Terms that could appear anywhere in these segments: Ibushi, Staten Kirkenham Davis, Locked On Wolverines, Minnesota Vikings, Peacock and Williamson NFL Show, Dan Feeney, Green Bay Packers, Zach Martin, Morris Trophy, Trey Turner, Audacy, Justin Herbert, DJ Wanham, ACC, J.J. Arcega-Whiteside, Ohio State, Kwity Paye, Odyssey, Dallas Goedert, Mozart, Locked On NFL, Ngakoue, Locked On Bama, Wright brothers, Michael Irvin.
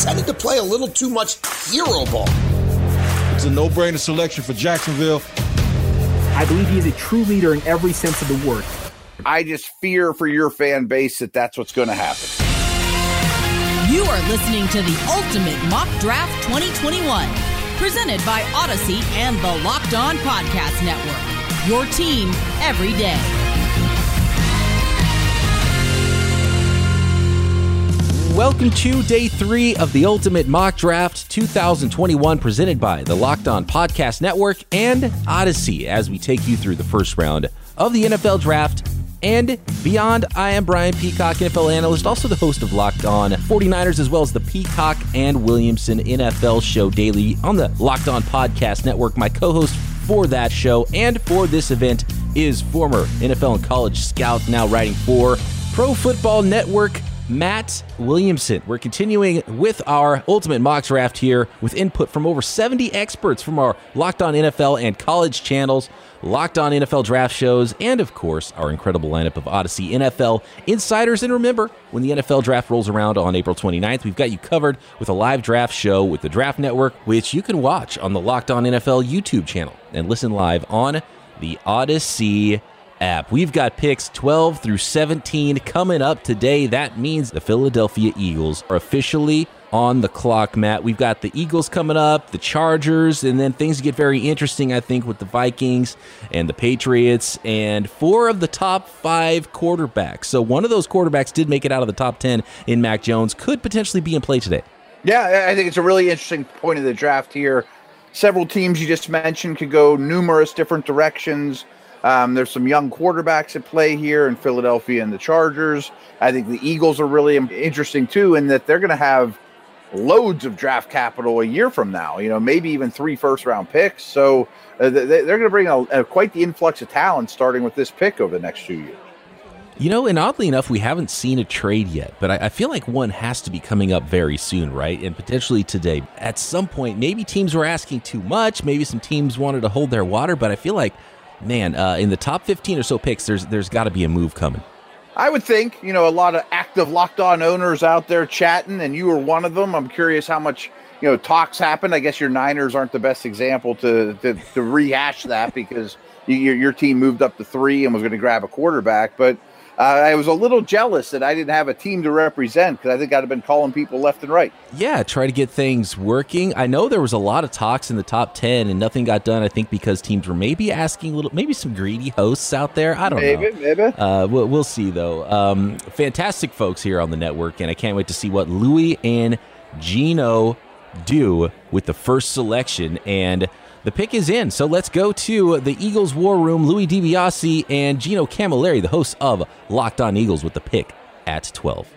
Tended to play a little too much hero ball. It's a no-brainer selection for Jacksonville. I believe he's a true leader in every sense of the word. I just fear for your fan base that that's what's going to happen. You are listening to the Ultimate Mock Draft 2021, presented by Audacy and the Locked On Podcast Network. Your team every day. Welcome to Day 3 of the Ultimate Mock Draft 2021, presented by the Locked On Podcast Network and Odyssey, as we take you through the first round of the NFL Draft and beyond. I am Brian Peacock, NFL analyst, also the host of Locked On 49ers, as well as the Peacock and Williamson NFL show daily on the Locked On Podcast Network. My co-host for that show and for this event is former NFL and college scout, now writing for Pro Football Network, Matt Williamson. We're continuing with our Ultimate Mock Draft here with input from over 70 experts from our Locked On NFL and college channels, Locked On NFL draft shows, and of course, our incredible lineup of Odyssey NFL insiders. And remember, when the NFL draft rolls around on April 29th, we've got you covered with a live draft show with the Draft Network, which you can watch on the Locked On NFL YouTube channel and listen live on the Odyssey app. We've got picks 12 through 17 coming up today. That means the Philadelphia Eagles are officially on the clock, Matt. We've got the Eagles coming up, the Chargers, and then things get very interesting, I think, with the Vikings and the Patriots and 4 of the top 5 quarterbacks. So one of those quarterbacks did make it out of the top 10 in Mac Jones, could potentially be in play today. Yeah, I think it's a really interesting point of the draft here. Several teams you just mentioned could go numerous different directions. There's some young quarterbacks at play here in Philadelphia and the Chargers. I think the Eagles are really interesting, too, in that they're going to have loads of draft capital a year from now, you know, maybe even 3 first-round picks. So they're going to bring quite the influx of talent starting with this pick over the next few years. You know, and oddly enough, we haven't seen a trade yet, but I feel like one has to be coming up very soon, right? And potentially today. At some point, maybe teams were asking too much. Maybe some teams wanted to hold their water, but I feel like, man, in the top 15 or so picks, there's got to be a move coming. I would think, you know, a lot of active Locked On owners out there chatting, and you were one of them. I'm curious how much, you know, talks happened. I guess your Niners aren't the best example to rehash that because your team moved up to 3 and was going to grab a quarterback. But I was a little jealous that I didn't have a team to represent because I think I'd have been calling people left and right. Yeah, try to get things working. I know there was a lot of talks in the top 10 and nothing got done, I think, because teams were maybe asking maybe some greedy hosts out there. I don't know. Maybe. We'll see, though. Fantastic folks here on the network, and I can't wait to see what Louie and Gino do with the first selection. And the pick is in, so let's go to the Eagles War Room. Louis DiBiase and Gino Camilleri, the hosts of Locked On Eagles, with the pick at 12.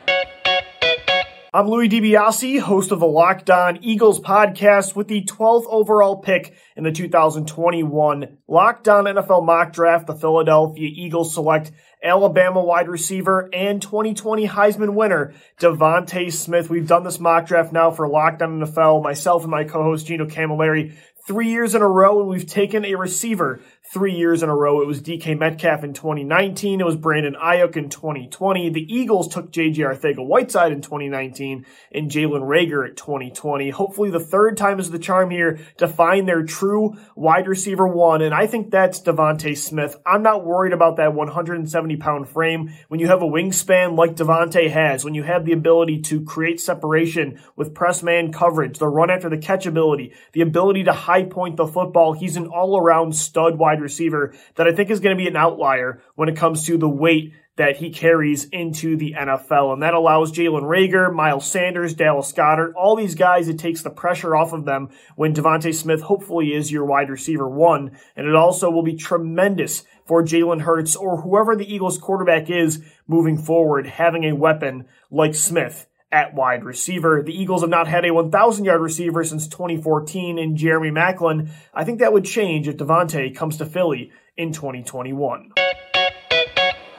I'm Louis DiBiase, host of the Locked On Eagles podcast, with the 12th overall pick in the 2021 Locked On NFL Mock Draft. The Philadelphia Eagles select Alabama wide receiver and 2020 Heisman winner DeVonta Smith. We've done this mock draft now for Locked On NFL, myself and my co-host Gino Camilleri, 3 years in a row, and we've taken a receiver 3 years in a row. It was DK Metcalf in 2019. It was Brandon Ayuk in 2020. The Eagles took J.J. Arcega-Whiteside in 2019 and Jalen Reagor at 2020. Hopefully the third time is the charm here to find their true wide receiver one, and I think that's DeVonta Smith. I'm not worried about that 170-pound frame. When you have a wingspan like DeVonta has, when you have the ability to create separation with press man coverage, the run after the catch ability, the ability to hide high point the football. He's an all-around stud wide receiver that I think is going to be an outlier when it comes to the weight that he carries into the NFL. And that allows Jalen Reagor, Miles Sanders, Dallas Goedert, all these guys, it takes the pressure off of them when DeVonta Smith hopefully is your wide receiver one. And it also will be tremendous for Jalen Hurts or whoever the Eagles quarterback is moving forward, having a weapon like Smith at wide receiver. The Eagles have not had a 1,000-yard receiver since 2014 in Jeremy Maclin. I think that would change if DeVonta comes to Philly in 2021.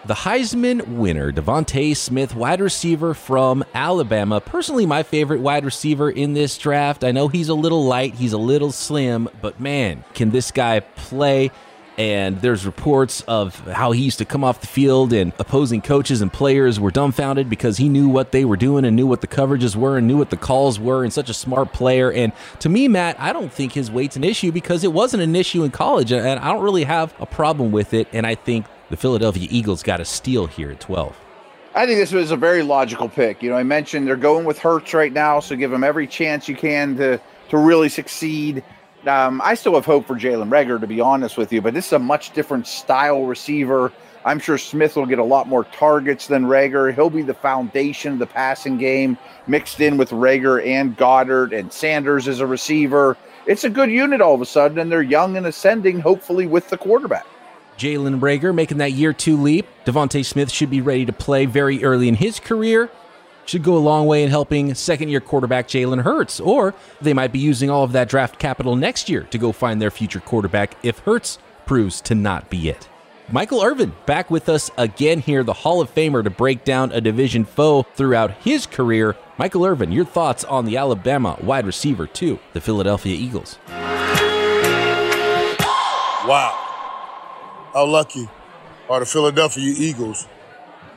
The Heisman winner, DeVonta Smith, wide receiver from Alabama. Personally, my favorite wide receiver in this draft. I know he's a little light, he's a little slim, but man, can this guy play? And there's reports of how he used to come off the field and opposing coaches and players were dumbfounded because he knew what they were doing and knew what the coverages were and knew what the calls were, and such a smart player. And to me, Matt, I don't think his weight's an issue because it wasn't an issue in college, and I don't really have a problem with it. And I think the Philadelphia Eagles got a steal here at 12. I think this was a very logical pick. You know, I mentioned they're going with Hurts right now, so give him every chance you can to really succeed. I still have hope for Jalen Reagor, to be honest with you, but this is a much different style receiver. I'm sure Smith will get a lot more targets than Reagor. He'll be the foundation of the passing game, mixed in with Reagor and Goddard and Sanders as a receiver. It's a good unit all of a sudden, and they're young and ascending, hopefully with the quarterback. Jalen Reagor making that year two leap. DeVonta Smith should be ready to play very early in his career. Should go a long way in helping second-year quarterback Jalen Hurts, or they might be using all of that draft capital next year to go find their future quarterback if Hurts proves to not be it. Michael Irvin back with us again here, the Hall of Famer, to break down a division foe throughout his career. Michael Irvin, your thoughts on the Alabama wide receiver to the Philadelphia Eagles? Wow. How lucky are the Philadelphia Eagles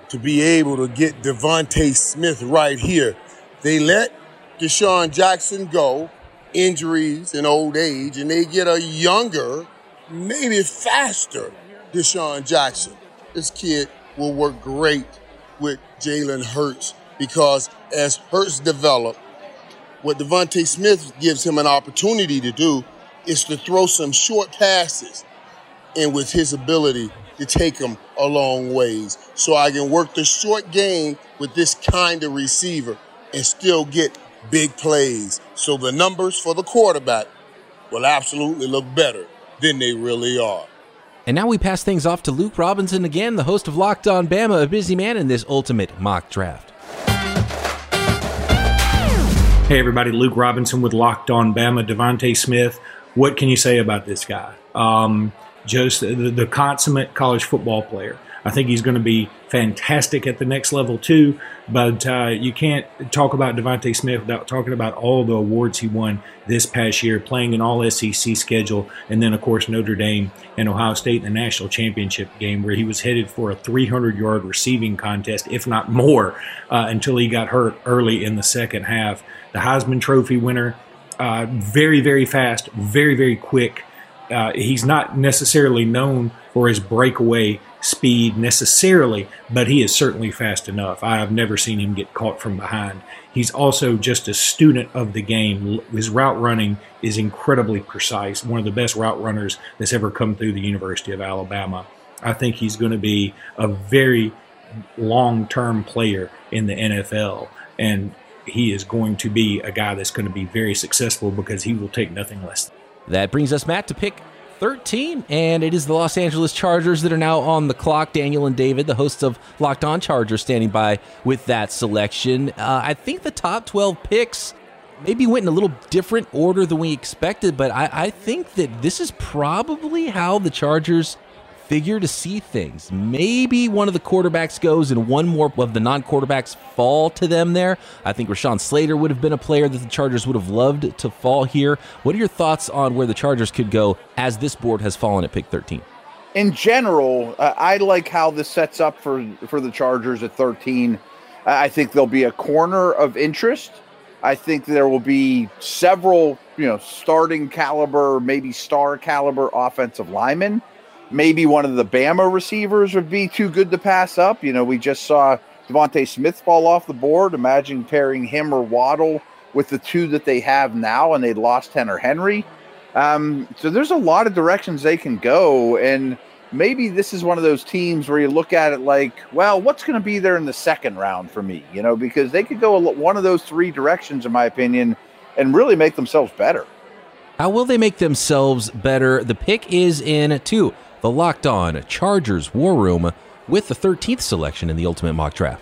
to be able to get DeVonta Smith right here. They let DeSean Jackson go, injuries and old age, and they get a younger, maybe faster DeSean Jackson. This kid will work great with Jalen Hurts because as Hurts develops, what DeVonta Smith gives him an opportunity to do is to throw some short passes, and with his ability to take him a long ways. So I can work the short game with this kind of receiver and still get big plays. So the numbers for the quarterback will absolutely look better than they really are. And now we pass things off to Luke Robinson again, the host of Locked On Bama, a busy man in this ultimate mock draft. Hey everybody, Luke Robinson with Locked On Bama. DeVonta Smith, what can you say about this guy? Just the consummate college football player. I think he's going to be fantastic at the next level too, but you can't talk about DeVonta Smith without talking about all the awards he won this past year, playing an all-SEC schedule, and then, of course, Notre Dame and Ohio State in the national championship game where he was headed for a 300-yard receiving contest, if not more, until he got hurt early in the second half. The Heisman Trophy winner, very, very fast, very, very quick. He's not necessarily known for his breakaway speed necessarily, but he is certainly fast enough. I have never seen him get caught from behind. He's also just a student of the game. His route running is incredibly precise, one of the best route runners that's ever come through the University of Alabama. I think he's going to be a very long-term player in the NFL, and he is going to be a guy that's going to be very successful because he will take nothing less. That brings us, Matt, to pick 13, and it is the Los Angeles Chargers that are now on the clock. Daniel and David, the hosts of Locked On Chargers, standing by with that selection. I think the top 12 picks maybe went in a little different order than we expected, but I think that this is probably how the Chargers figure to see things. Maybe one of the quarterbacks goes and one more of the non-quarterbacks fall to them there. I think Rashawn Slater would have been a player that the Chargers would have loved to fall here. What are your thoughts on where the Chargers could go as this board has fallen at pick 13? In general, I like how this sets up for the Chargers at 13. I think there'll be a corner of interest. I think there will be several, starting caliber, maybe star caliber offensive linemen. Maybe one of the Bama receivers would be too good to pass up. We just saw DeVonta Smith fall off the board. Imagine pairing him or Waddle with the two that they have now, and they lost Hunter Henry. So there's a lot of directions they can go, and maybe this is one of those teams where you look at it like, well, what's going to be there in the second round for me? You know, because they could go one of those three directions, in my opinion, and really make themselves better. How will they make themselves better? The pick is in to the Locked On Chargers War Room with the 13th selection in the Ultimate Mock Draft.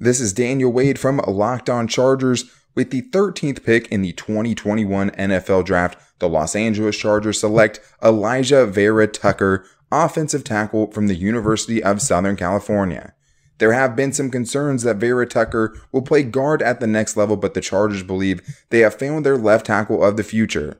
This is Daniel Wade from Locked On Chargers. With the 13th pick in the 2021 NFL Draft, the Los Angeles Chargers select Alijah Vera-Tucker, offensive tackle from the University of Southern California. There have been some concerns that Vera-Tucker will play guard at the next level, but the Chargers believe they have found their left tackle of the future.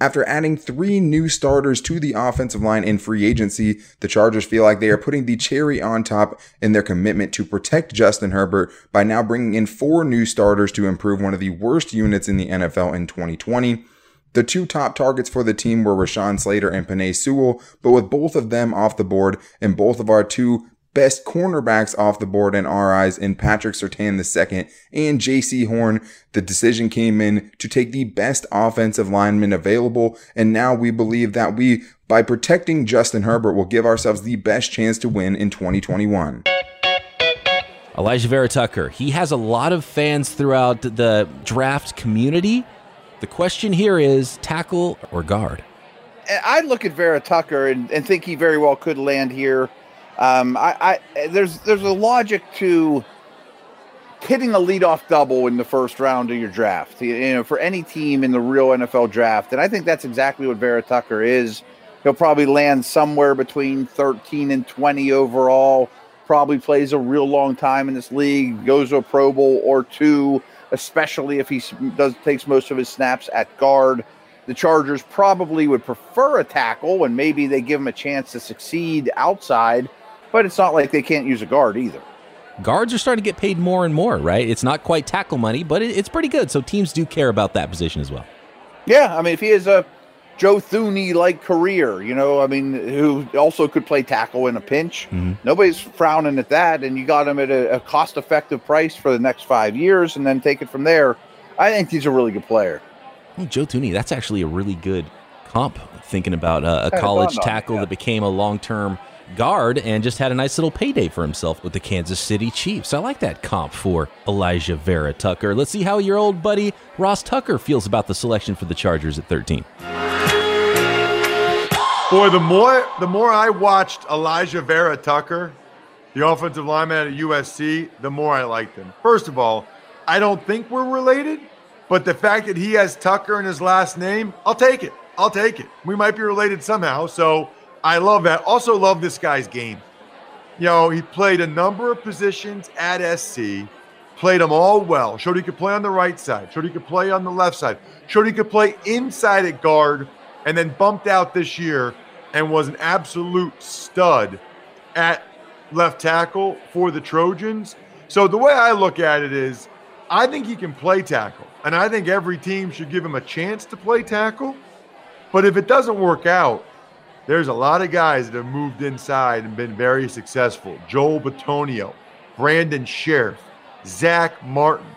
After adding three new starters to the offensive line in free agency, the Chargers feel like they are putting the cherry on top in their commitment to protect Justin Herbert by now bringing in four new starters to improve one of the worst units in the NFL in 2020. The two top targets for the team were Rashawn Slater and Penei Sewell, but with both of them off the board and both of our two best cornerbacks off the board in our eyes in Patrick Surtain II and J.C. Horn, the decision came in to take the best offensive lineman available, and now we believe that we, by protecting Justin Herbert, will give ourselves the best chance to win in 2021. Alijah Vera-Tucker, he has a lot of fans throughout the draft community. The question here is tackle or guard? I look at Vera-Tucker and think he very well could land here. There's a logic to hitting a leadoff double in the first round of your draft, you know, for any team in the real NFL draft. And I think that's exactly what Vera-Tucker is. He'll probably land somewhere between 13 and 20 overall, probably plays a real long time in this league, goes to a Pro Bowl or two, especially if he takes most of his snaps at guard. The Chargers probably would prefer a tackle, and maybe they give him a chance to succeed outside. But it's not like they can't use a guard either. Guards are starting to get paid more and more, right? It's not quite tackle money, but it's pretty good. So teams do care about that position as well. Yeah, I mean, if he has a Joe Thuney-like career, you know, I mean, who also could play tackle in a pinch. Mm-hmm. Nobody's frowning at that, and you got him at a cost-effective price for the next 5 years and then take it from there. I think he's a really good player. Oh, Joe Thuney, that's actually a really good comp, thinking about a college tackle that became a long-term guard and just had a nice little payday for himself with the Kansas City Chiefs. I like that comp for Alijah Vera-Tucker. Let's see how your old buddy Ross Tucker feels about the selection for the Chargers at 13. Boy, the more I watched Alijah Vera-Tucker, the offensive lineman at USC, the more I liked him. First of all, I don't think we're related, but the fact that he has Tucker in his last name, I'll take it. We might be related somehow, so I love that. Also love this guy's game. You know, he played a number of positions at SC, played them all well, showed he could play on the right side, showed he could play on the left side, showed he could play inside at guard, and then bumped out this year and was an absolute stud at left tackle for the Trojans. So the way I look at it is I think he can play tackle, and I think every team should give him a chance to play tackle. But if it doesn't work out, there's a lot of guys that have moved inside and been very successful. Joel Bitonio, Brandon Sheriff, Zach Martin.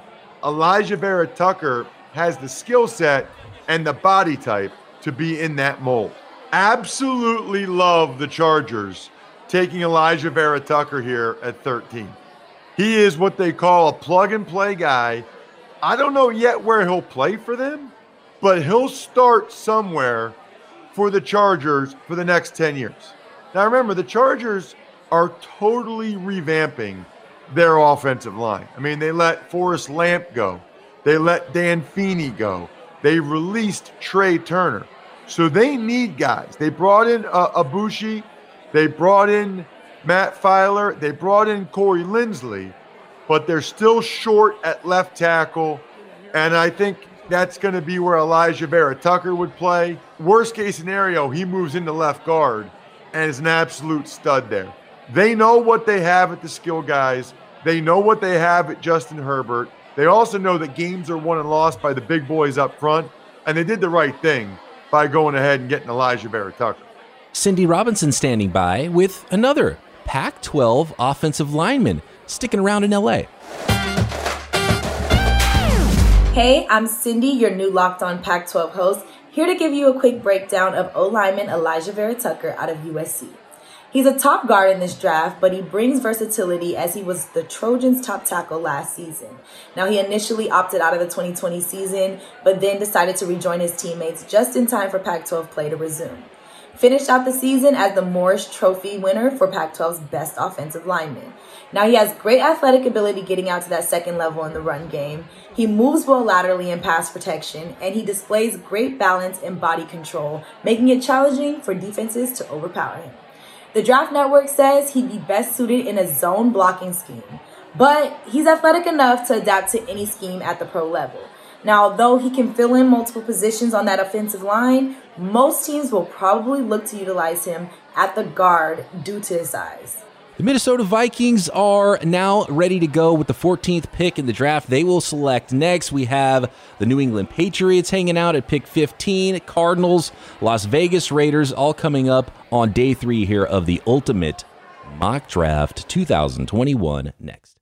Alijah Vera-Tucker has the skill set and the body type to be in that mold. Absolutely love the Chargers taking Alijah Vera-Tucker here at 13. He is what they call a plug-and-play guy. I don't know yet where he'll play for them, but he'll start somewhere for the Chargers for the next 10 years. Now remember, the Chargers are totally revamping their offensive line. I mean, they let Forrest Lamp go. They let Dan Feeney go. They released Trey Turner. So they need guys. They brought in Ibushi. They brought in Matt Filer. They brought in Corey Lindsley, but they're still short at left tackle. And I think that's going to be where Alijah Vera-Tucker would play. Worst case scenario, he moves into left guard and is an absolute stud there. They know what they have at the skill guys. They know what they have at Justin Herbert. They also know that games are won and lost by the big boys up front, and they did the right thing by going ahead and getting Alijah Vera-Tucker. Cindy Robinson standing by with another Pac-12 offensive lineman sticking around in L.A. Hey, I'm Cindy, your new Locked On Pac-12 host, here to give you a quick breakdown of O-lineman Alijah Vera-Tucker out of USC. He's a top guard in this draft, but he brings versatility as he was the Trojans' top tackle last season. Now, he initially opted out of the 2020 season, but then decided to rejoin his teammates just in time for Pac-12 play to resume. Finished out the season as the Morris Trophy winner for Pac-12's best offensive lineman. Now, he has great athletic ability getting out to that second level in the run game. He moves well laterally in pass protection, and he displays great balance and body control, making it challenging for defenses to overpower him. The Draft Network says he'd be best suited in a zone blocking scheme, but he's athletic enough to adapt to any scheme at the pro level. Now, although he can fill in multiple positions on that offensive line, most teams will probably look to utilize him at the guard due to his size. The Minnesota Vikings are now ready to go with the 14th pick in the draft. They will select next. We have the New England Patriots hanging out at pick 15, Cardinals, Las Vegas Raiders, all coming up on day 3 here of the Ultimate Mock Draft 2021 next.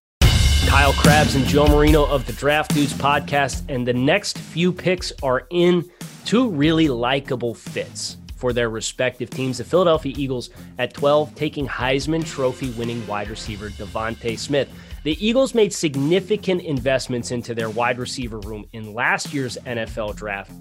Kyle Krabs and Joe Marino of the Draft Dudes podcast, and the next few picks are in two really likable fits for their respective teams. The Philadelphia Eagles at 12, taking Heisman Trophy winning wide receiver DeVonta Smith. The Eagles made significant investments into their wide receiver room in last year's NFL draft,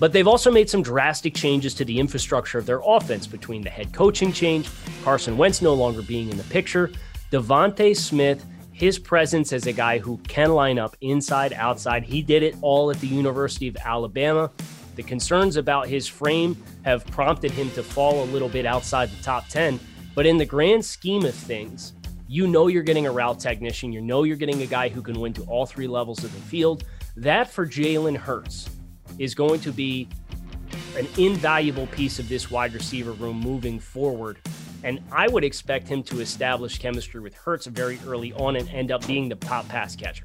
but they've also made some drastic changes to the infrastructure of their offense between the head coaching change, Carson Wentz no longer being in the picture, DeVonta Smith, his presence as a guy who can line up inside, outside. He did it all at the University of Alabama. The concerns about his frame have prompted him to fall a little bit outside the top 10. But in the grand scheme of things, you know you're getting a route technician. You know you're getting a guy who can win to all three levels of the field. That for Jalen Hurts is going to be an invaluable piece of this wide receiver room moving forward. And I would expect him to establish chemistry with Hurts very early on and end up being the top pass catcher.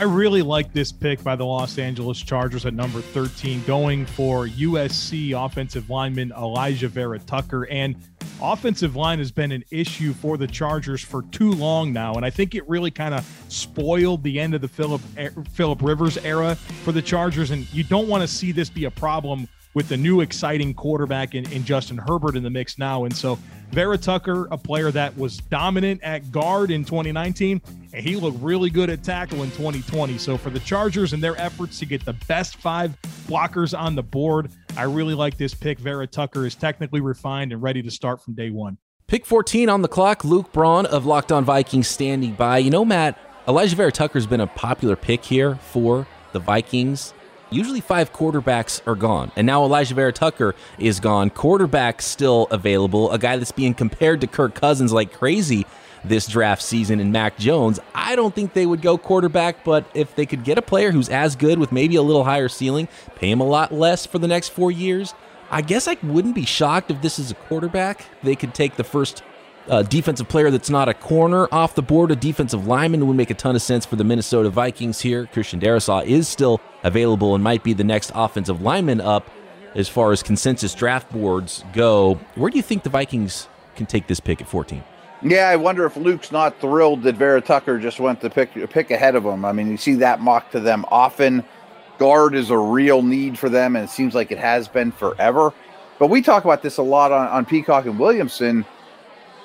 I really like this pick by the Los Angeles Chargers at number 13, going for USC offensive lineman Alijah Vera-Tucker. And offensive line has been an issue for the Chargers for too long now, and I think it really kind of spoiled the end of the Phillip Rivers era for the Chargers, and you don't want to see this be a problem with the new exciting quarterback in Justin Herbert in the mix now. And so Vera-Tucker, a player that was dominant at guard in 2019, and he looked really good at tackle in 2020. So for the Chargers and their efforts to get the best 5 blockers on the board, I really like this pick. Vera-Tucker is technically refined and ready to start from day 1. Pick 14 on the clock, Luke Braun of Locked On Vikings standing by. You know, Matt, Alijah Vera-Tucker's been a popular pick here for the Vikings. Usually 5 quarterbacks are gone, and now Alijah Vera-Tucker is gone. Quarterback still available, a guy that's being compared to Kirk Cousins like crazy this draft season, and Mac Jones. I don't think they would go quarterback, but if they could get a player who's as good with maybe a little higher ceiling, pay him a lot less for the next 4 years, I guess I wouldn't be shocked if this is a quarterback. They could take the first defensive player that's not a corner off the board. A defensive lineman would make a ton of sense for the Minnesota Vikings here. Christian Darrisaw is still available and might be the next offensive lineman up as far as consensus draft boards go. Where do you think the Vikings can take this pick at 14? Yeah, I wonder if Luke's not thrilled that Vera-Tucker just went to pick ahead of him. I mean, you see that mocked to them often. Guard is a real need for them, and it seems like it has been forever. But we talk about this a lot on Peacock and Williamson.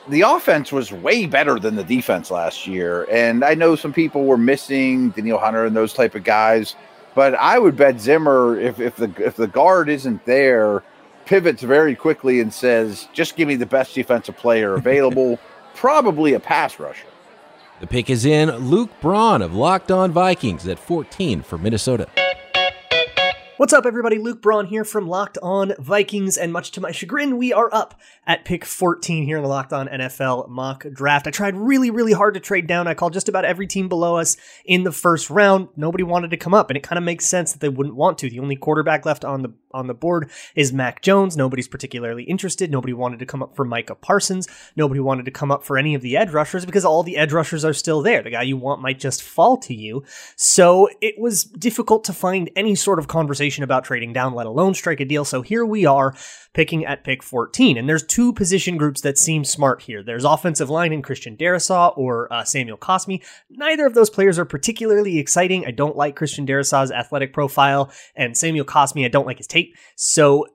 The offense was way better than the defense last year, and I know some people were missing Danielle Hunter and those type of guys, but I would bet Zimmer, if the guard isn't there, pivots very quickly and says, just give me the best defensive player available, probably a pass rusher. The pick is in. Luke Braun of Locked On Vikings at 14 for Minnesota. What's up, everybody? Luke Braun here from Locked On Vikings, and much to my chagrin, we are up at pick 14 here in the Locked On NFL mock draft. I tried really, really hard to trade down. I called just about every team below us in the first round. Nobody wanted to come up, and it kind of makes sense that they wouldn't want to. The only quarterback left on the board is Mac Jones. Nobody's particularly interested. Nobody wanted to come up for Micah Parsons. Nobody wanted to come up for any of the edge rushers because all the edge rushers are still there. The guy you want might just fall to you. So it was difficult to find any sort of conversation about trading down, let alone strike a deal. So here we are picking at pick 14. And there's 2 position groups that seem smart here. There's offensive line and Christian Darrisaw or Samuel Cosmi. Neither of those players are particularly exciting. I don't like Christian Darrisaw's athletic profile, and Samuel Cosmi, I don't like his tape State. So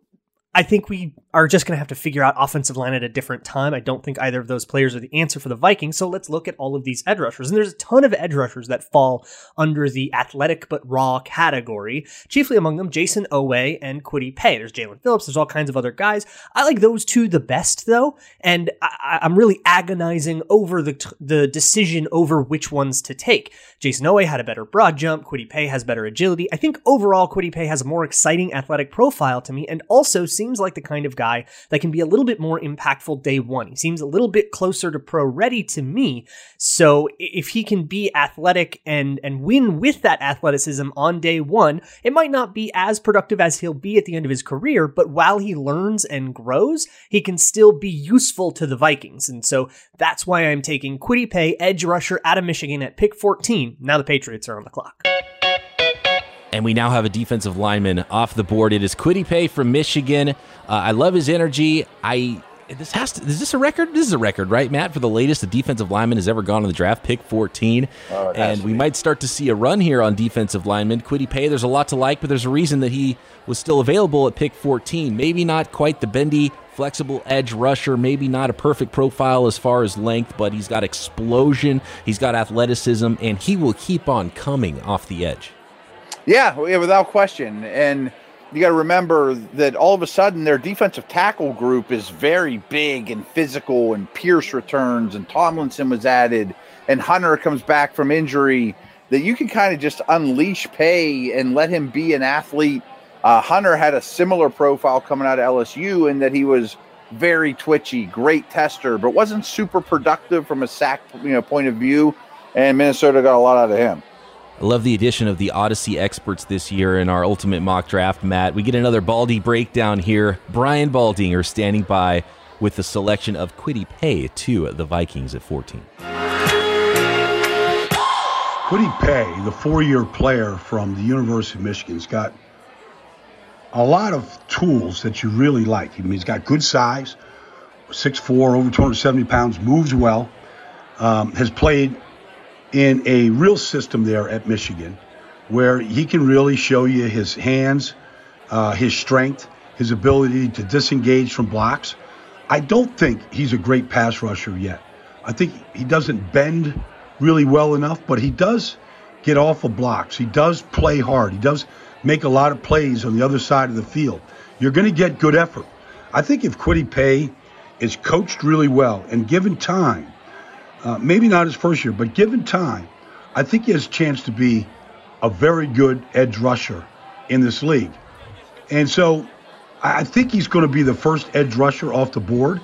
I think we are just going to have to figure out offensive line at a different time. I don't think either of those players are the answer for the Vikings. So let's look at all of these edge rushers. And there's a ton of edge rushers that fall under the athletic but raw category, chiefly among them Jason Owe and Kwity Paye. There's Jalen Phillips. There's all kinds of other guys. I like those two the best, though. And I'm really agonizing over the decision over which ones to take. Jason Owe had a better broad jump. Kwity Paye has better agility. I think overall Kwity Paye has a more exciting athletic profile to me, and also seems like the kind of guy that can be a little bit more impactful day one. He seems a little bit closer to pro ready to me. So if he can be athletic and win with that athleticism on day one, it might not be as productive as he'll be at the end of his career, but while he learns and grows, he can still be useful to the Vikings. And so that's why I'm taking Kwity Paye, edge rusher out of Michigan at pick 14. Now the Patriots are on the clock. And we now have a defensive lineman off the board. It is Kwity Paye from Michigan. I love his energy. Is this a record? This is a record, right, Matt? For the latest a defensive lineman has ever gone in the draft, pick 14. And we might start to see a run here on defensive linemen. Kwity Paye, there's a lot to like, but there's a reason that he was still available at pick 14. Maybe not quite the bendy, flexible edge rusher, maybe not a perfect profile as far as length, but he's got explosion, he's got athleticism, and he will keep on coming off the edge. Yeah, without question. And you got to remember that all of a sudden their defensive tackle group is very big and physical, and Pierce returns and Tomlinson was added and Hunter comes back from injury, that you can kind of just unleash Paye and let him be an athlete. Hunter had a similar profile coming out of LSU in that he was very twitchy, great tester, but wasn't super productive from a sack point of view. And Minnesota got a lot out of him. I love the addition of the Odyssey experts this year in our ultimate mock draft, Matt. We get another Baldy breakdown here. Brian Baldinger standing by with the selection of Kwity Paye to the Vikings at 14. Kwity Paye, the four-year player from the University of Michigan, has got a lot of tools that you really like. I mean, he's got good size, 6'4", over 270 pounds, moves well, has played in a real system there at Michigan where he can really show you his hands, his strength, his ability to disengage from blocks. I don't think he's a great pass rusher yet. I think he doesn't bend really well enough, but he does get off of blocks. He does play hard. He does make a lot of plays on the other side of the field. You're going to get good effort. I think if Kwity Paye is coached really well and given time, maybe not his first year, but given time, I think he has a chance to be a very good edge rusher in this league. And so I think he's going to be the first edge rusher off the board.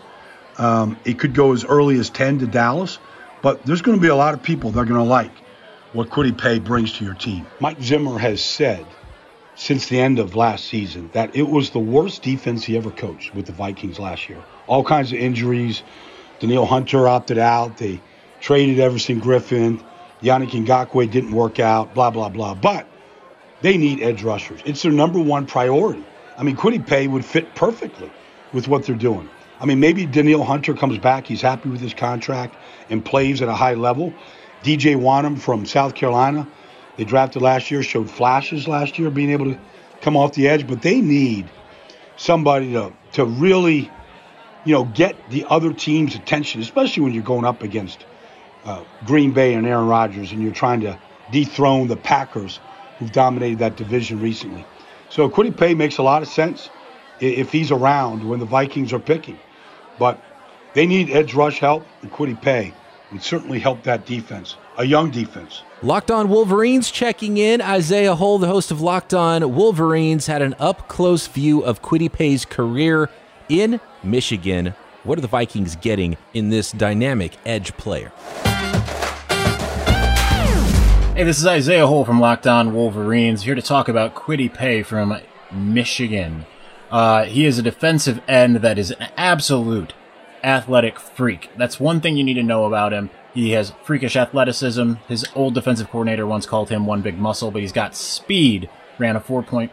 It could go as early as 10 to Dallas, but there's going to be a lot of people that are going to like what Kwity Paye brings to your team. Mike Zimmer has said since the end of last season that it was the worst defense he ever coached with the Vikings last year. All kinds of injuries. Danielle Hunter opted out. They traded Everson Griffin. Yannick Ngakoue didn't work out, blah, blah, blah. But they need edge rushers. It's their number one priority. I mean, Kwity Paye would fit perfectly with what they're doing. I mean, maybe Danielle Hunter comes back. He's happy with his contract and plays at a high level. DJ Wanham from South Carolina, they drafted last year, showed flashes last year, being able to come off the edge. But they need somebody to really get the other team's attention, especially when you're going up against Green Bay and Aaron Rodgers, and you're trying to dethrone the Packers, who've dominated that division recently. So Kwity Paye makes a lot of sense if he's around when the Vikings are picking. But they need edge rush help, and Kwity Paye would certainly help that defense, a young defense. Locked On Wolverines checking in. Isaiah Hull, the host of Locked On Wolverines, had an up-close view of Kwity Paye's career in Michigan. What are the Vikings getting in this dynamic edge player? Hey, this is Isaiah Hull from Locked On Wolverines, here to talk about Kwity Paye from Michigan. He is a defensive end that is an absolute athletic freak. That's one thing you need to know about him. He has freakish athleticism. His old defensive coordinator once called him one big muscle, but he's got speed. Ran a 4.45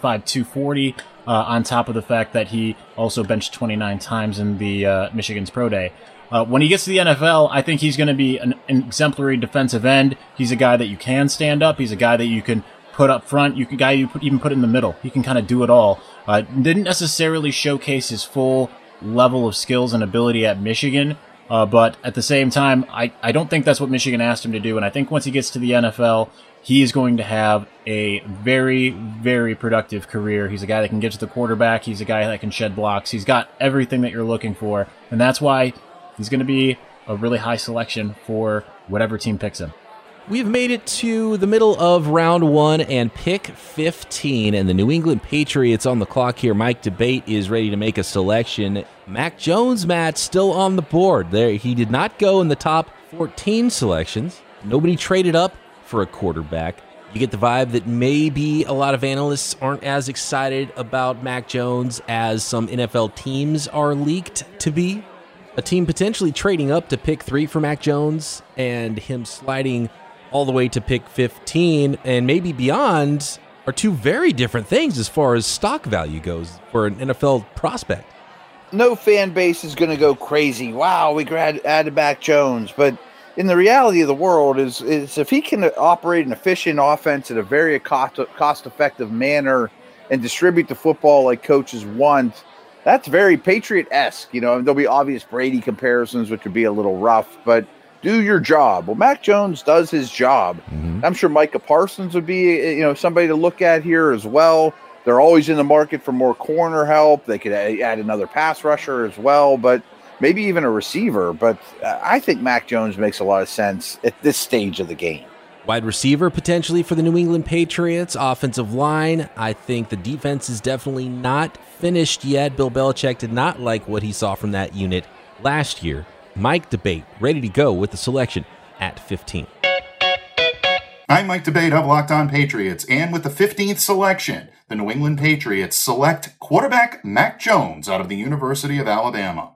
240, on top of the fact that he also benched 29 times in the Michigan's Pro Day. When he gets to the NFL, I think he's going to be an exemplary defensive end. He's a guy that you can stand up. He's a guy that you can put up front. You can guy you even put in the middle. He can kind of do it all. Didn't necessarily showcase his full level of skills and ability at Michigan, but at the same time, I don't think that's what Michigan asked him to do. And I think once he gets to the NFL, he is going to have a very, very productive career. He's a guy that can get to the quarterback. He's a guy that can shed blocks. He's got everything that you're looking for, and that's why he's going to be a really high selection for whatever team picks him. We've made it to the middle of round one and pick 15, and the New England Patriots on the clock here. Mike DeBate is ready to make a selection. Mac Jones, Matt, still on the board. There, he did not go in the top 14 selections. Nobody traded up for a quarterback. You get the vibe that maybe a lot of analysts aren't as excited about Mac Jones as some NFL teams are leaked to be. A team potentially trading up to pick 3 for Mac Jones and him sliding all the way to pick 15 and maybe beyond are two very different things as far as stock value goes for an NFL prospect. No fan base is going to go crazy. Wow, we added Mac Jones. But in the reality of the world is if he can operate an efficient offense in a very cost-effective manner and distribute the football like coaches want, that's very Patriot-esque. You know, there'll be obvious Brady comparisons, which would be a little rough, but do your job. Well, Mac Jones does his job. Mm-hmm. I'm sure Micah Parsons would be, you know, somebody to look at here as well. They're always in the market for more corner help. They could add another pass rusher as well, but maybe even a receiver. But I think Mac Jones makes a lot of sense at this stage of the game. Wide receiver potentially for the New England Patriots. Offensive line, I think the defense is definitely not finished yet. Bill Belichick did not like what he saw from that unit last year. Mike DeBate, ready to go with the selection at 15. I'm Mike DeBate of Locked On Patriots, and with the 15th selection, the New England Patriots select quarterback Mac Jones out of the University of Alabama.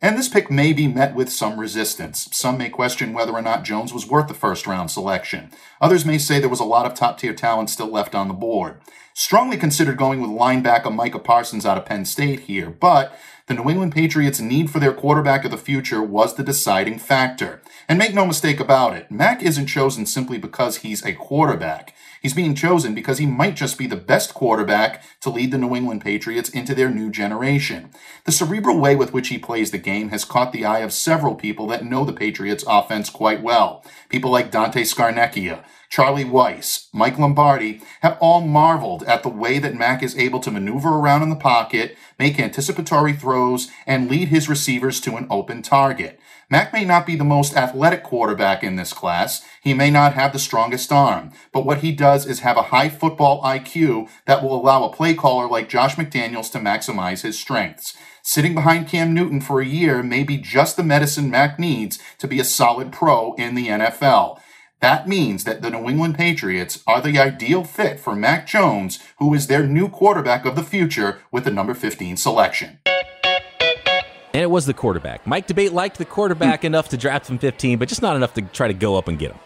And this pick may be met with some resistance. Some may question whether or not Jones was worth the first-round selection. Others may say there was a lot of top-tier talent still left on the board. Strongly considered going with linebacker Micah Parsons out of Penn State here, but the New England Patriots' need for their quarterback of the future was the deciding factor. And make no mistake about it, Mac isn't chosen simply because he's a quarterback. He's being chosen because he might just be the best quarterback to lead the New England Patriots into their new generation. The cerebral way with which he plays the game has caught the eye of several people that know the Patriots' offense quite well. People like Dante Scarnecchia, Charlie Weiss, Mike Lombardi have all marveled at the way that Mac is able to maneuver around in the pocket, make anticipatory throws, and lead his receivers to an open target. Mac may not be the most athletic quarterback in this class. He may not have the strongest arm, but what he does is have a high football IQ that will allow a play caller like Josh McDaniels to maximize his strengths. Sitting behind Cam Newton for a year may be just the medicine Mac needs to be a solid pro in the NFL. That means that the New England Patriots are the ideal fit for Mac Jones, who is their new quarterback of the future with the number 15 selection. And it was the quarterback. Mike DeBate liked the quarterback enough to draft him 15, but just not enough to try to go up and get him.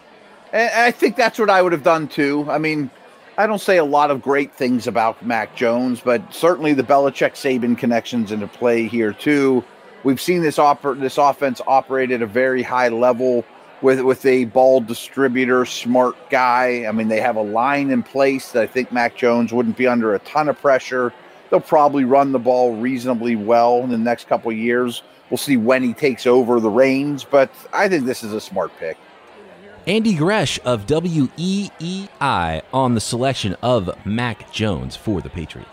And I think that's what I would have done too. I mean, I don't say a lot of great things about Mac Jones, but certainly the Belichick-Saban connections into play here too. We've seen this offense operate at a very high level with a ball distributor, smart guy. I mean, they have a line in place that I think Mac Jones wouldn't be under a ton of pressure. They'll probably run the ball reasonably well in the next couple of years. We'll see when he takes over the reins, but I think this is a smart pick. Andy Gresh of WEEI on the selection of Mac Jones for the Patriots.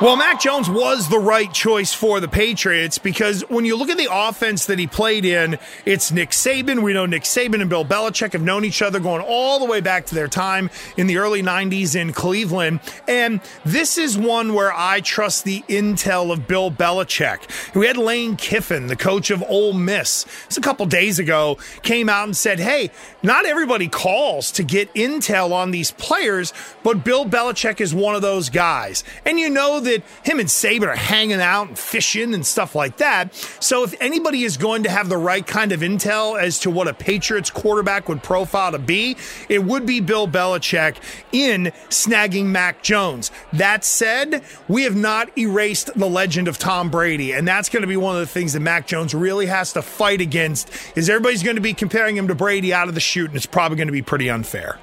Well, Mac Jones was the right choice for the Patriots because when you look at the offense that he played in, it's Nick Saban. We know Nick Saban and Bill Belichick have known each other going all the way back to their time in the early 90s in Cleveland. And this is one where I trust the intel of Bill Belichick. We had Lane Kiffin, the coach of Ole Miss, just a couple days ago, came out and said, hey, not everybody calls to get intel on these players, but Bill Belichick is one of those guys. And you know that that him and Saban are hanging out and fishing and stuff like that. So if anybody is going to have the right kind of intel as to what a Patriots quarterback would profile to be, it would be Bill Belichick in snagging Mac Jones. That said, we have not erased the legend of Tom Brady, and that's going to be one of the things that Mac Jones really has to fight against, is everybody's going to be comparing him to Brady out of the chute, and it's probably going to be pretty unfair.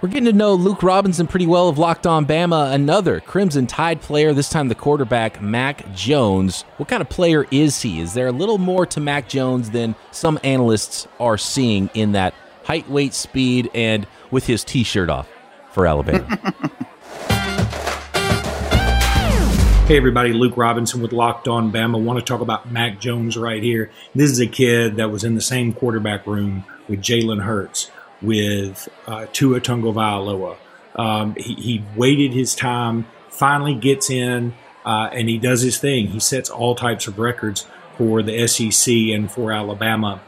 We're getting to know Luke Robinson pretty well of Locked On Bama, another Crimson Tide player, this time the quarterback, Mac Jones. What kind of player is he? Is there a little more to Mac Jones than some analysts are seeing in that height, weight, speed, and with his T-shirt off for Alabama? Hey everybody, Luke Robinson with Locked On Bama. I want to talk about Mac Jones right here. This is a kid that was in the same quarterback room with Jalen Hurts, with Tua Tagovailoa. He waited his time, finally gets in, and he does his thing. He sets all types of records for the SEC and for Alabama.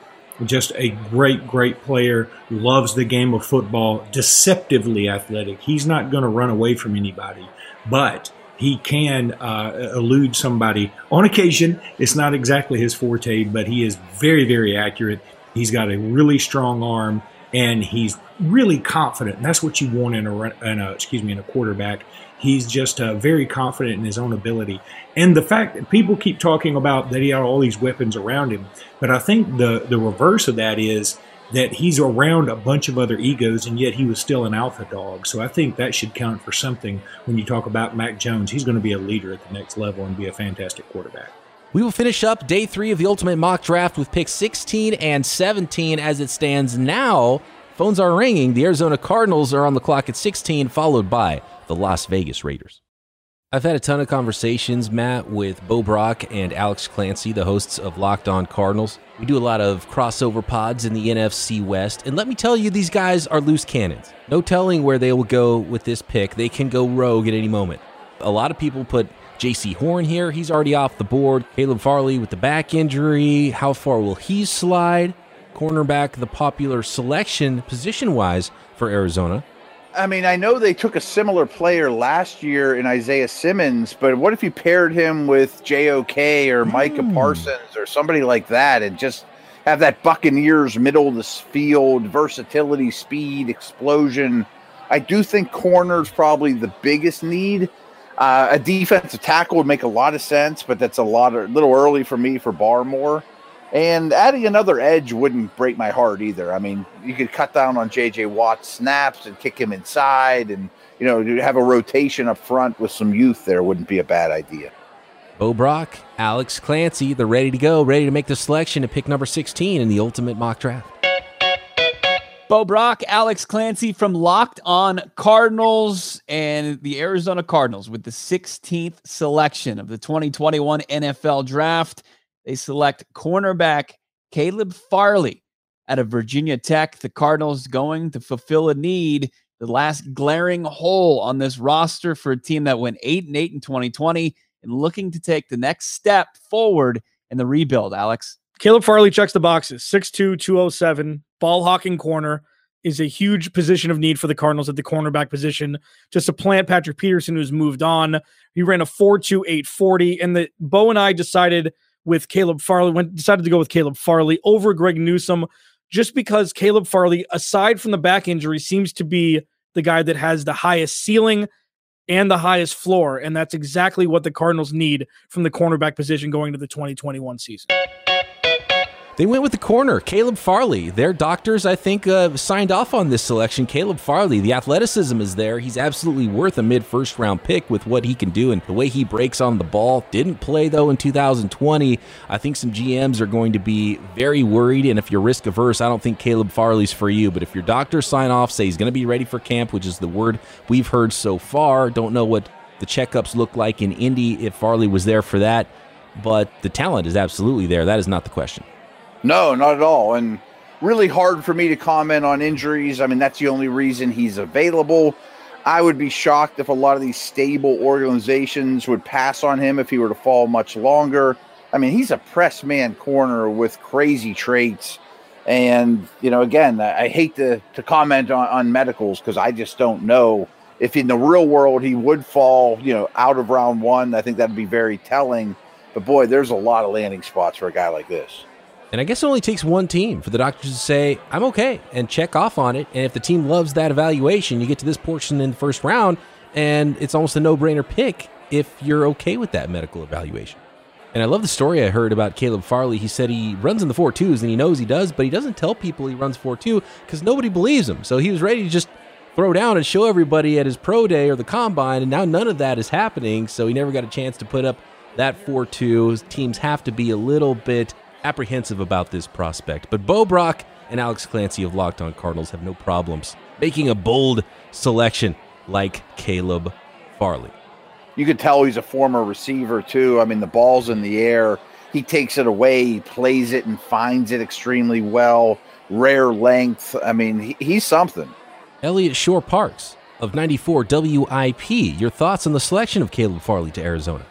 Just a great, great player, loves the game of football, deceptively athletic. He's not going to run away from anybody, but he can elude somebody on occasion. It's not exactly his forte, but he is very, very accurate. He's got a really strong arm, and he's really confident. And that's what you want in a quarterback. He's just very confident in his own ability. And the fact that people keep talking about that he had all these weapons around him, but I think the reverse of that is that he's around a bunch of other egos, and yet he was still an alpha dog. So I think that should count for something when you talk about Mac Jones. He's going to be a leader at the next level and be a fantastic quarterback. We will finish up Day 3 of the Ultimate Mock Draft with picks 16 and 17 as it stands now. Phones are ringing. The Arizona Cardinals are on the clock at 16, followed by the Las Vegas Raiders. I've had a ton of conversations, Matt, with Bo Brock and Alex Clancy, the hosts of Locked On Cardinals. We do a lot of crossover pods in the NFC West, and let me tell you, these guys are loose cannons. No telling where they will go with this pick. They can go rogue at any moment. A lot of people put J.C. Horn here, he's already off the board. Caleb Farley with the back injury. How far will he slide? Cornerback, the popular selection position-wise for Arizona. I mean, I know they took a similar player last year in Isaiah Simmons, but what if you paired him with J.O.K. or Micah Parsons or somebody like that and just have that Buccaneers middle of the field, versatility, speed, explosion? I do think corner's probably the biggest need. A defensive tackle would make a lot of sense, but that's a little early for me for Barmore. And adding another edge wouldn't break my heart either. I mean, you could cut down on J.J. Watt's snaps and kick him inside and, you know, have a rotation up front with some youth there wouldn't be a bad idea. Bo Brock, Alex Clancy, they're ready to go, ready to make the selection at pick number 16 in the Ultimate Mock Draft. Bo Brock, Alex Clancy from Locked On Cardinals and the Arizona Cardinals with the 16th selection of the 2021 NFL Draft. They select cornerback Caleb Farley out of Virginia Tech. The Cardinals going to fulfill a need, the last glaring hole on this roster for a team that went 8-8 in 2020 and looking to take the next step forward in the rebuild, Alex. Caleb Farley checks the boxes. 6'2", 207, ball-hawking corner is a huge position of need for the Cardinals at the cornerback position to supplant Patrick Peterson, who's moved on. He ran a 4.28 40, and the Bo and I decided to go with Caleb Farley over Greg Newsome just because Caleb Farley, aside from the back injury, seems to be the guy that has the highest ceiling and the highest floor, and that's exactly what the Cardinals need from the cornerback position going into the 2021 season. They went with the corner, Caleb Farley. Their doctors, I think, signed off on this selection. Caleb Farley, the athleticism is there. He's absolutely worth a mid-first-round pick with what he can do and the way he breaks on the ball. Didn't play, though, in 2020. I think some GMs are going to be very worried, and if you're risk-averse, I don't think Caleb Farley's for you. But if your doctors sign off, say he's going to be ready for camp, which is the word we've heard so far. Don't know what the checkups look like in Indy if Farley was there for that. But the talent is absolutely there. That is not the question. No, not at all. And really hard for me to comment on injuries. I mean, that's the only reason he's available. I would be shocked if a lot of these stable organizations would pass on him if he were to fall much longer. I mean, he's a press man corner with crazy traits. And, you know, again, I hate to comment on medicals because I just don't know If in the real world he would fall, you know, out of round one, I think that'd be very telling. But boy, there's a lot of landing spots for a guy like this. And I guess it only takes one team for the doctors to say, I'm okay, and check off on it. And if the team loves that evaluation, you get to this portion in the first round, and it's almost a no-brainer pick if you're okay with that medical evaluation. And I love the story I heard about Caleb Farley. He said he runs in the 4.2s, and he knows he does, but he doesn't tell people he runs 4.2 because nobody believes him. So he was ready to just throw down and show everybody at his pro day or the combine, and now none of that is happening, so he never got a chance to put up that 4.2. Teams have to be a little bit apprehensive about this prospect. But Bo Brock and Alex Clancy of Locked On Cardinals have no problems making a bold selection like Caleb Farley. You could tell he's a former receiver, too. I mean, the ball's in the air. He takes it away. He plays it and finds it extremely well. Rare length. I mean, he's something. Elliot Shore Parks of 94 WIP. Your thoughts on the selection of Caleb Farley to Arizona?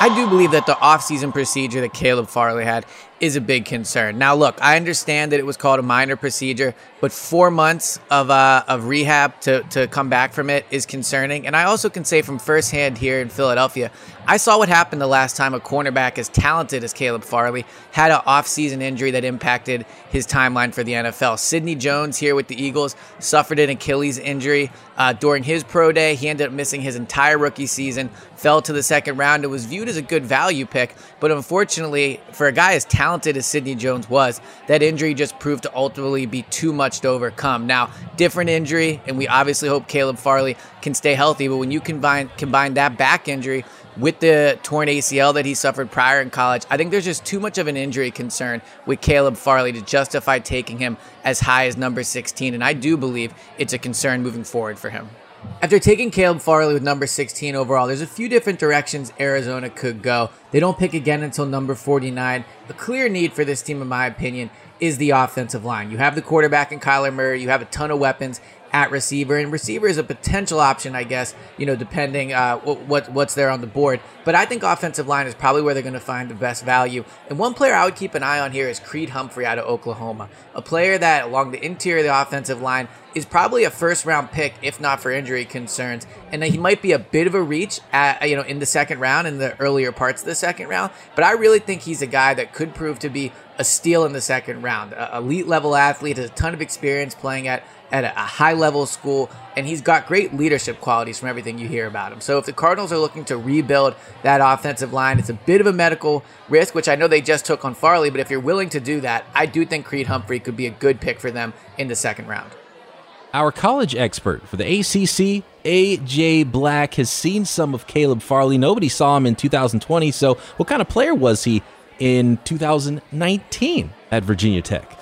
I do believe that the offseason procedure that Caleb Farley had is a big concern. Now, look, I understand that it was called a minor procedure, but 4 months of rehab to come back from it is concerning. And I also can say from firsthand here in Philadelphia, I saw what happened the last time a cornerback as talented as Caleb Farley had an offseason injury that impacted his timeline for the NFL. Sidney Jones here with the Eagles suffered an Achilles injury during his pro day. He ended up missing his entire rookie season, fell to the second round, and was viewed as a good value pick. But unfortunately, for a guy as talented as Sidney Jones was, that injury just proved to ultimately be too much to overcome. Now, different injury, and we obviously hope Caleb Farley can stay healthy, but when you combine that back injury with the torn ACL that he suffered prior in college, I think there's just too much of an injury concern with Caleb Farley to justify taking him as high as number 16, and I do believe it's a concern moving forward for him. After taking Caleb Farley with number 16 overall, there's a few different directions Arizona could go. They don't pick again until number 49. A clear need for this team, in my opinion, is the offensive line. You have the quarterback in Kyler Murray. You have a ton of weapons at receiver, and receiver is a potential option, I guess, you know, depending what's there on the board. But I think offensive line is probably where they're going to find the best value. And one player I would keep an eye on here is Creed Humphrey out of Oklahoma, a player that along the interior of the offensive line is probably a first-round pick, if not for injury concerns. And he might be a bit of a reach at, you know, in the second round, in the earlier parts of the second round. But I really think he's a guy that could prove to be a steal in the second round. A elite-level athlete, has a ton of experience playing at a high-level school, and he's got great leadership qualities from everything you hear about him. So if the Cardinals are looking to rebuild that offensive line, it's a bit of a medical risk, which I know they just took on Farley, but if you're willing to do that, I do think Creed Humphrey could be a good pick for them in the second round. Our college expert for the ACC, A.J. Black, has seen some of Caleb Farley. Nobody saw him in 2020, so what kind of player was he in 2019 at Virginia Tech?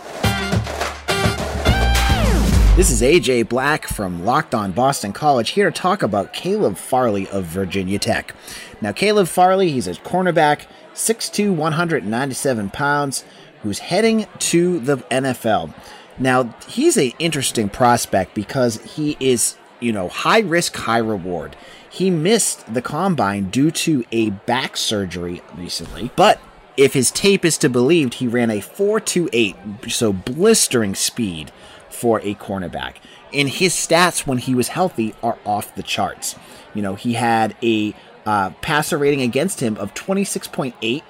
This is A.J. Black from Locked On Boston College here to talk about Caleb Farley of Virginia Tech. Now, Caleb Farley, he's a cornerback, 6'2", 197 pounds, who's heading to the NFL. Now, he's an interesting prospect because he is, you know, high risk, high reward. He missed the combine due to a back surgery recently, but if his tape is to be believed, he ran a 4.28, so blistering speed for a cornerback. And his stats when he was healthy are off the charts. You know, he had a passer rating against him of 26.8.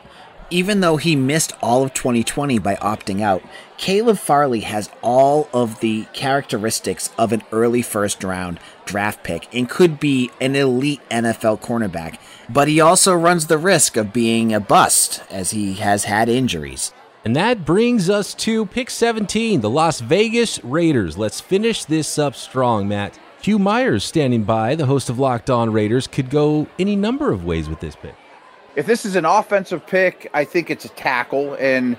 Even though he missed all of 2020 by opting out, Caleb Farley has all of the characteristics of an early first-round draft pick and could be an elite NFL cornerback, but he also runs the risk of being a bust as he has had injuries. And that brings us to pick 17, the Las Vegas Raiders. Let's finish this up strong, Matt. Hugh Myers standing by, the host of Locked On Raiders, could go any number of ways with this pick. If this is an offensive pick, I think it's a tackle. And,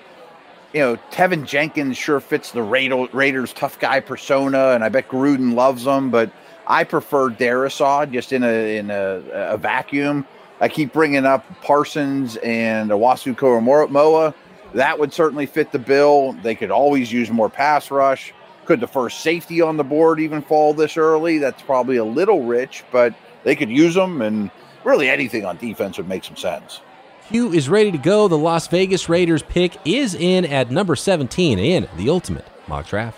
you know, Tevin Jenkins sure fits the Raiders' tough guy persona, and I bet Gruden loves him. But I prefer Darrisaw just in a vacuum. I keep bringing up Parsons and Owasu Koramoa. That would certainly fit the bill. They could always use more pass rush. Could the first safety on the board even fall this early? That's probably a little rich, but they could use them, and really anything on defense would make some sense. Hugh is ready to go. The Las Vegas Raiders pick is in at number 17 in the Ultimate Mock Draft.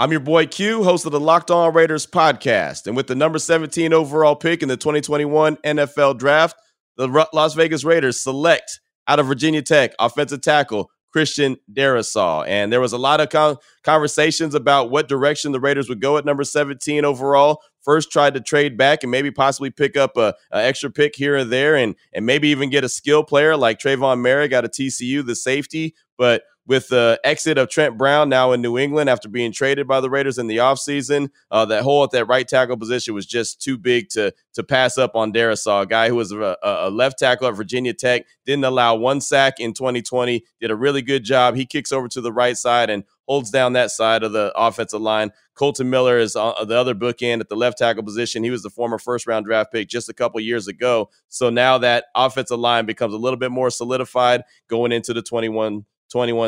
I'm your boy Q, host of the Locked On Raiders podcast. And with the number 17 overall pick in the 2021 NFL Draft, the Las Vegas Raiders select out of Virginia Tech offensive tackle Christian Darrisaw. And there was a lot of conversations about what direction the Raiders would go at number 17 overall. First tried to trade back and maybe possibly pick up an extra pick here or there and maybe even get a skill player like Trayvon Merrick out of TCU, the safety. But with the exit of Trent Brown now in New England after being traded by the Raiders in the offseason, that hole at that right tackle position was just too big to pass up on Darrisaw, a guy who was a left tackle at Virginia Tech, didn't allow one sack in 2020, did a really good job. He kicks over to the right side and holds down that side of the offensive line. Colton Miller is the other bookend at the left tackle position. He was the former first-round draft pick just a couple years ago. So now that offensive line becomes a little bit more solidified going into the 21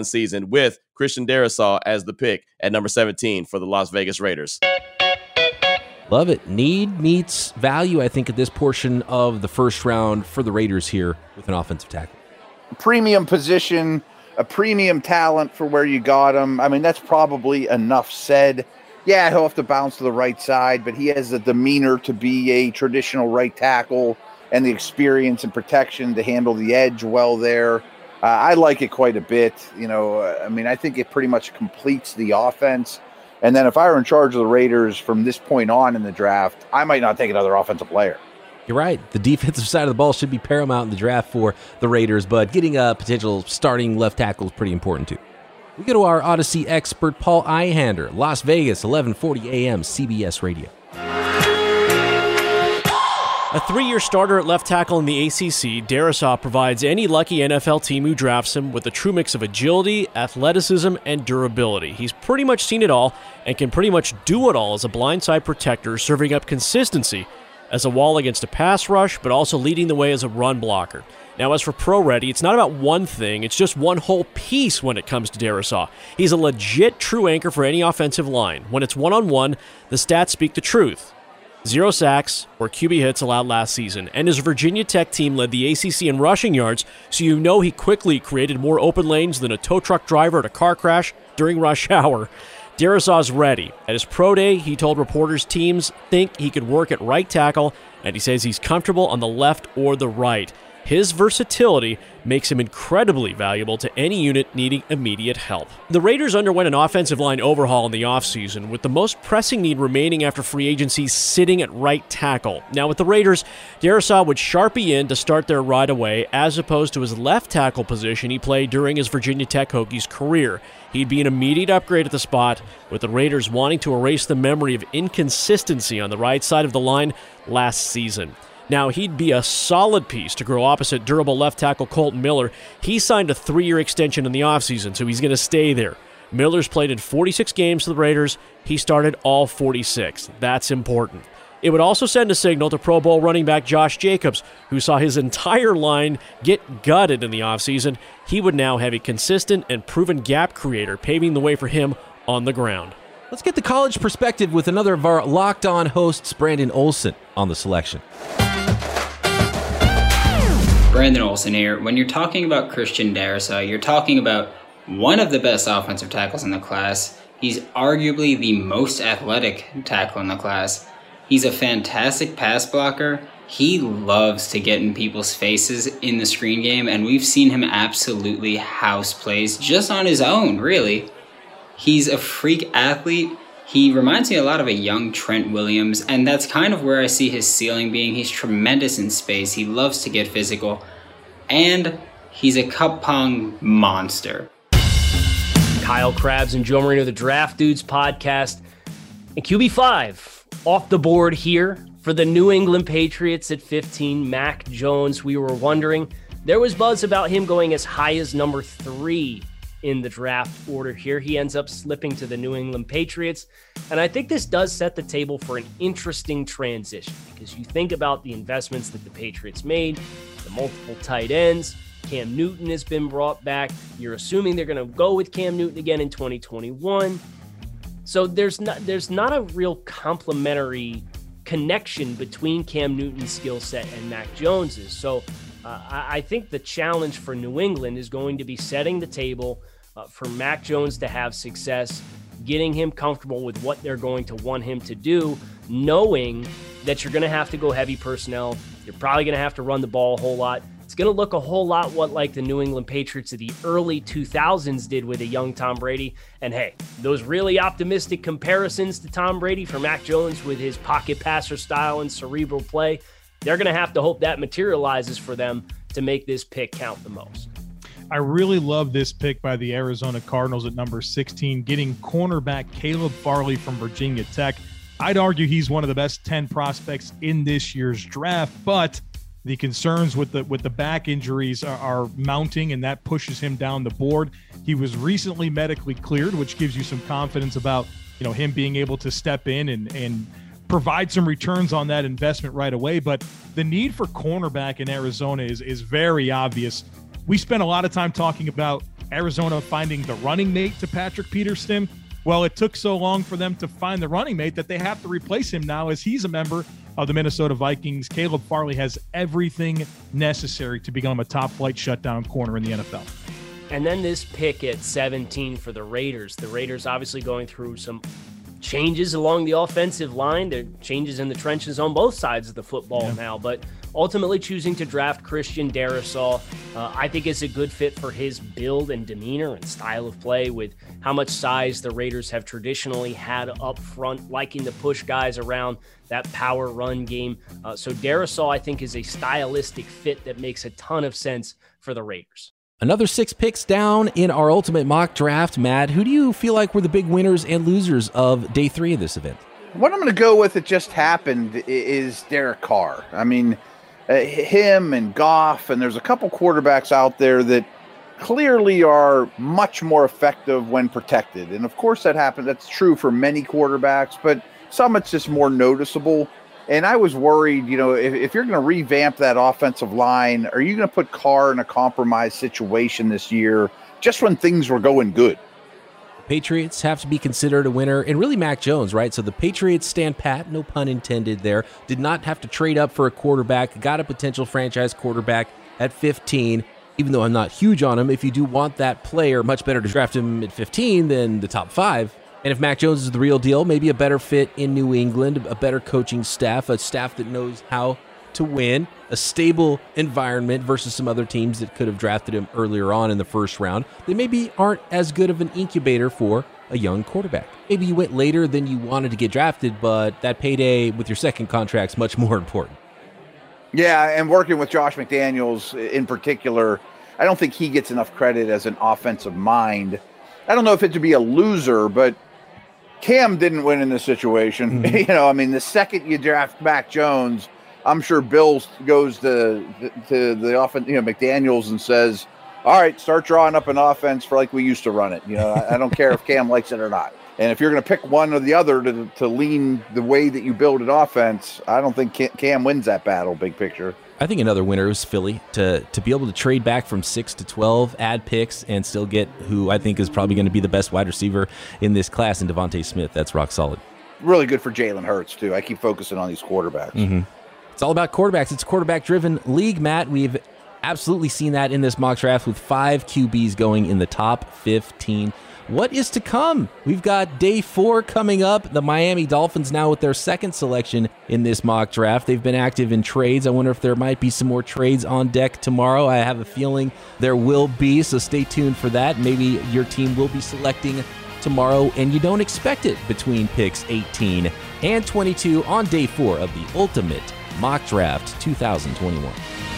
season with Christian Darrisaw as the pick at number 17 for the Las Vegas Raiders. Love it. Need meets value, I think, at this portion of the first round for the Raiders here with an offensive tackle. Premium position. A premium talent for where you got him. I mean, that's probably enough said. Yeah, he'll have to bounce to the right side, but he has the demeanor to be a traditional right tackle and the experience and protection to handle the edge well there. I like it quite a bit. You know, I mean, I think it pretty much completes the offense. And then if I were in charge of the Raiders from this point on in the draft, I might not take another offensive player. You're right. The defensive side of the ball should be paramount in the draft for the Raiders, but getting a potential starting left tackle is pretty important, too. We go to our Odyssey expert, Paul Ihander, Las Vegas, 11:40 a.m., CBS Radio. A three-year starter at left tackle in the ACC, Darrisaw provides any lucky NFL team who drafts him with a true mix of agility, athleticism, and durability. He's pretty much seen it all and can pretty much do it all as a blindside protector, serving up consistency as a wall against a pass rush, but also leading the way as a run blocker. Now, as for pro-ready, it's not about one thing. It's just one whole piece when it comes to Darrisaw. He's a legit true anchor for any offensive line. When it's one-on-one, the stats speak the truth. 0 sacks or QB hits allowed last season, and his Virginia Tech team led the ACC in rushing yards, so you know he quickly created more open lanes than a tow truck driver at a car crash during rush hour. Darrisaw's ready. At his pro day, he told reporters teams think he could work at right tackle, and he says he's comfortable on the left or the right. His versatility makes him incredibly valuable to any unit needing immediate help. The Raiders underwent an offensive line overhaul in the offseason, with the most pressing need remaining after free agency sitting at right tackle. Now with the Raiders, Darrisaw would sharpie in to start there right away, as opposed to his left tackle position he played during his Virginia Tech Hokies career. He'd be an immediate upgrade at the spot, with the Raiders wanting to erase the memory of inconsistency on the right side of the line last season. Now, he'd be a solid piece to grow opposite durable left tackle Colton Miller. He signed a 3-year extension in the offseason, so he's going to stay there. Miller's played in 46 games for the Raiders. He started all 46. That's important. It would also send a signal to Pro Bowl running back Josh Jacobs, who saw his entire line get gutted in the offseason. He would now have a consistent and proven gap creator, paving the way for him on the ground. Let's get the college perspective with another of our Locked On hosts, Brandon Olson, on the selection. Brandon Olson here. When you're talking about Christian Darrisaw, you're talking about one of the best offensive tackles in the class. He's arguably the most athletic tackle in the class. He's a fantastic pass blocker. He loves to get in people's faces in the screen game, and we've seen him absolutely house plays just on his own, really. He's a freak athlete. He reminds me a lot of a young Trent Williams, and that's kind of where I see his ceiling being. He's tremendous in space. He loves to get physical, and he's a cup pong monster. Kyle Krabs and Joe Marino, the Draft Dudes podcast. And QB5 off the board here for the New England Patriots at 15, Mac Jones. We were wondering, there was buzz about him going as high as number 3 in the draft order here. He ends up slipping to the New England Patriots. And I think this does set the table for an interesting transition, because you think about the investments that the Patriots made, the multiple tight ends. Cam Newton has been brought back. You're assuming they're going to go with Cam Newton again in 2021. So there's not a real complementary connection between Cam Newton's skill set and Mac Jones's. So I think the challenge for New England is going to be setting the table for Mac Jones to have success, getting him comfortable with what they're going to want him to do, knowing that you're going to have to go heavy personnel. You're probably going to have to run the ball a whole lot. It's going to look a whole lot like the New England Patriots of the early 2000s did with a young Tom Brady. And hey, those really optimistic comparisons to Tom Brady for Mac Jones with his pocket passer style and cerebral play, they're going to have to hope that materializes for them to make this pick count the most. I really love this pick by the Arizona Cardinals at number 16, getting cornerback Caleb Farley from Virginia Tech. I'd argue he's one of the best 10 prospects in this year's draft, but the concerns with the back injuries are mounting, and that pushes him down the board. He was recently medically cleared, which gives you some confidence about, you know, him being able to step in and provide some returns on that investment right away. But the need for cornerback in Arizona is very obvious. We spent a lot of time talking about Arizona finding the running mate to Patrick Peterson. Well, it took so long for them to find the running mate that they have to replace him now, as he's a member of the Minnesota Vikings. Caleb Farley has everything necessary to become a top-flight shutdown corner in the NFL. And then this pick at 17 for the Raiders. The Raiders obviously going through some changes along the offensive line. There are changes in the trenches on both sides of the football now, but ultimately choosing to draft Christian Darrisaw, I think is a good fit for his build and demeanor and style of play with how much size the Raiders have traditionally had up front, liking to push guys around, that power run game. So Darrisaw, I think, is a stylistic fit that makes a ton of sense for the Raiders. Another 6 picks down in our ultimate mock draft. Matt, who do you feel like were the big winners and losers of day 3 of this event? What I'm going to go with that just happened is Derek Carr. I mean, him and Goff, and there's a couple quarterbacks out there that clearly are much more effective when protected. And of course that happened. That's true for many quarterbacks, but some it's just more noticeable. And I was worried, you know, if you're going to revamp that offensive line, are you going to put Carr in a compromised situation this year just when things were going good? Patriots have to be considered a winner, and really Mac Jones, right? So the Patriots stand pat, no pun intended there, did not have to trade up for a quarterback, got a potential franchise quarterback at 15, even though I'm not huge on him. If you do want that player, much better to draft him at 15 than the top 5. And if Mac Jones is the real deal, maybe a better fit in New England, a better coaching staff, a staff that knows how to win, a stable environment versus some other teams that could have drafted him earlier on in the first round. They maybe aren't as good of an incubator for a young quarterback. Maybe you went later than you wanted to get drafted, but that payday with your second contract's much more important. Yeah, and working with Josh McDaniels in particular, I don't think he gets enough credit as an offensive mind. I don't know if it would be a loser, but Cam didn't win in this situation. Mm-hmm. You know, I mean, the second you draft Mac Jones, I'm sure Bill goes to the offense, you know, McDaniels, and says, all right, start drawing up an offense for like we used to run it. You know, I don't care if Cam likes it or not. And if you're going to pick one or the other to lean the way that you build an offense, I don't think Cam wins that battle, big picture. I think another winner was Philly to be able to trade back from 6 to 12, add picks, and still get who I think is probably going to be the best wide receiver in this class in DeVonta Smith. That's rock solid. Really good for Jalen Hurts, too. I keep focusing on these quarterbacks. Mm-hmm. It's all about quarterbacks. It's a quarterback-driven league, Matt. We've absolutely seen that in this mock draft with 5 QBs going in the top 15. What is to come? We've got day 4 coming up. The Miami Dolphins now with their second selection in this mock draft. They've been active in trades. I wonder if there might be some more trades on deck tomorrow. I have a feeling there will be, so stay tuned for that. Maybe your team will be selecting tomorrow, and you don't expect it between picks 18 and 22 on day 4 of the Ultimate Mock Draft 2021.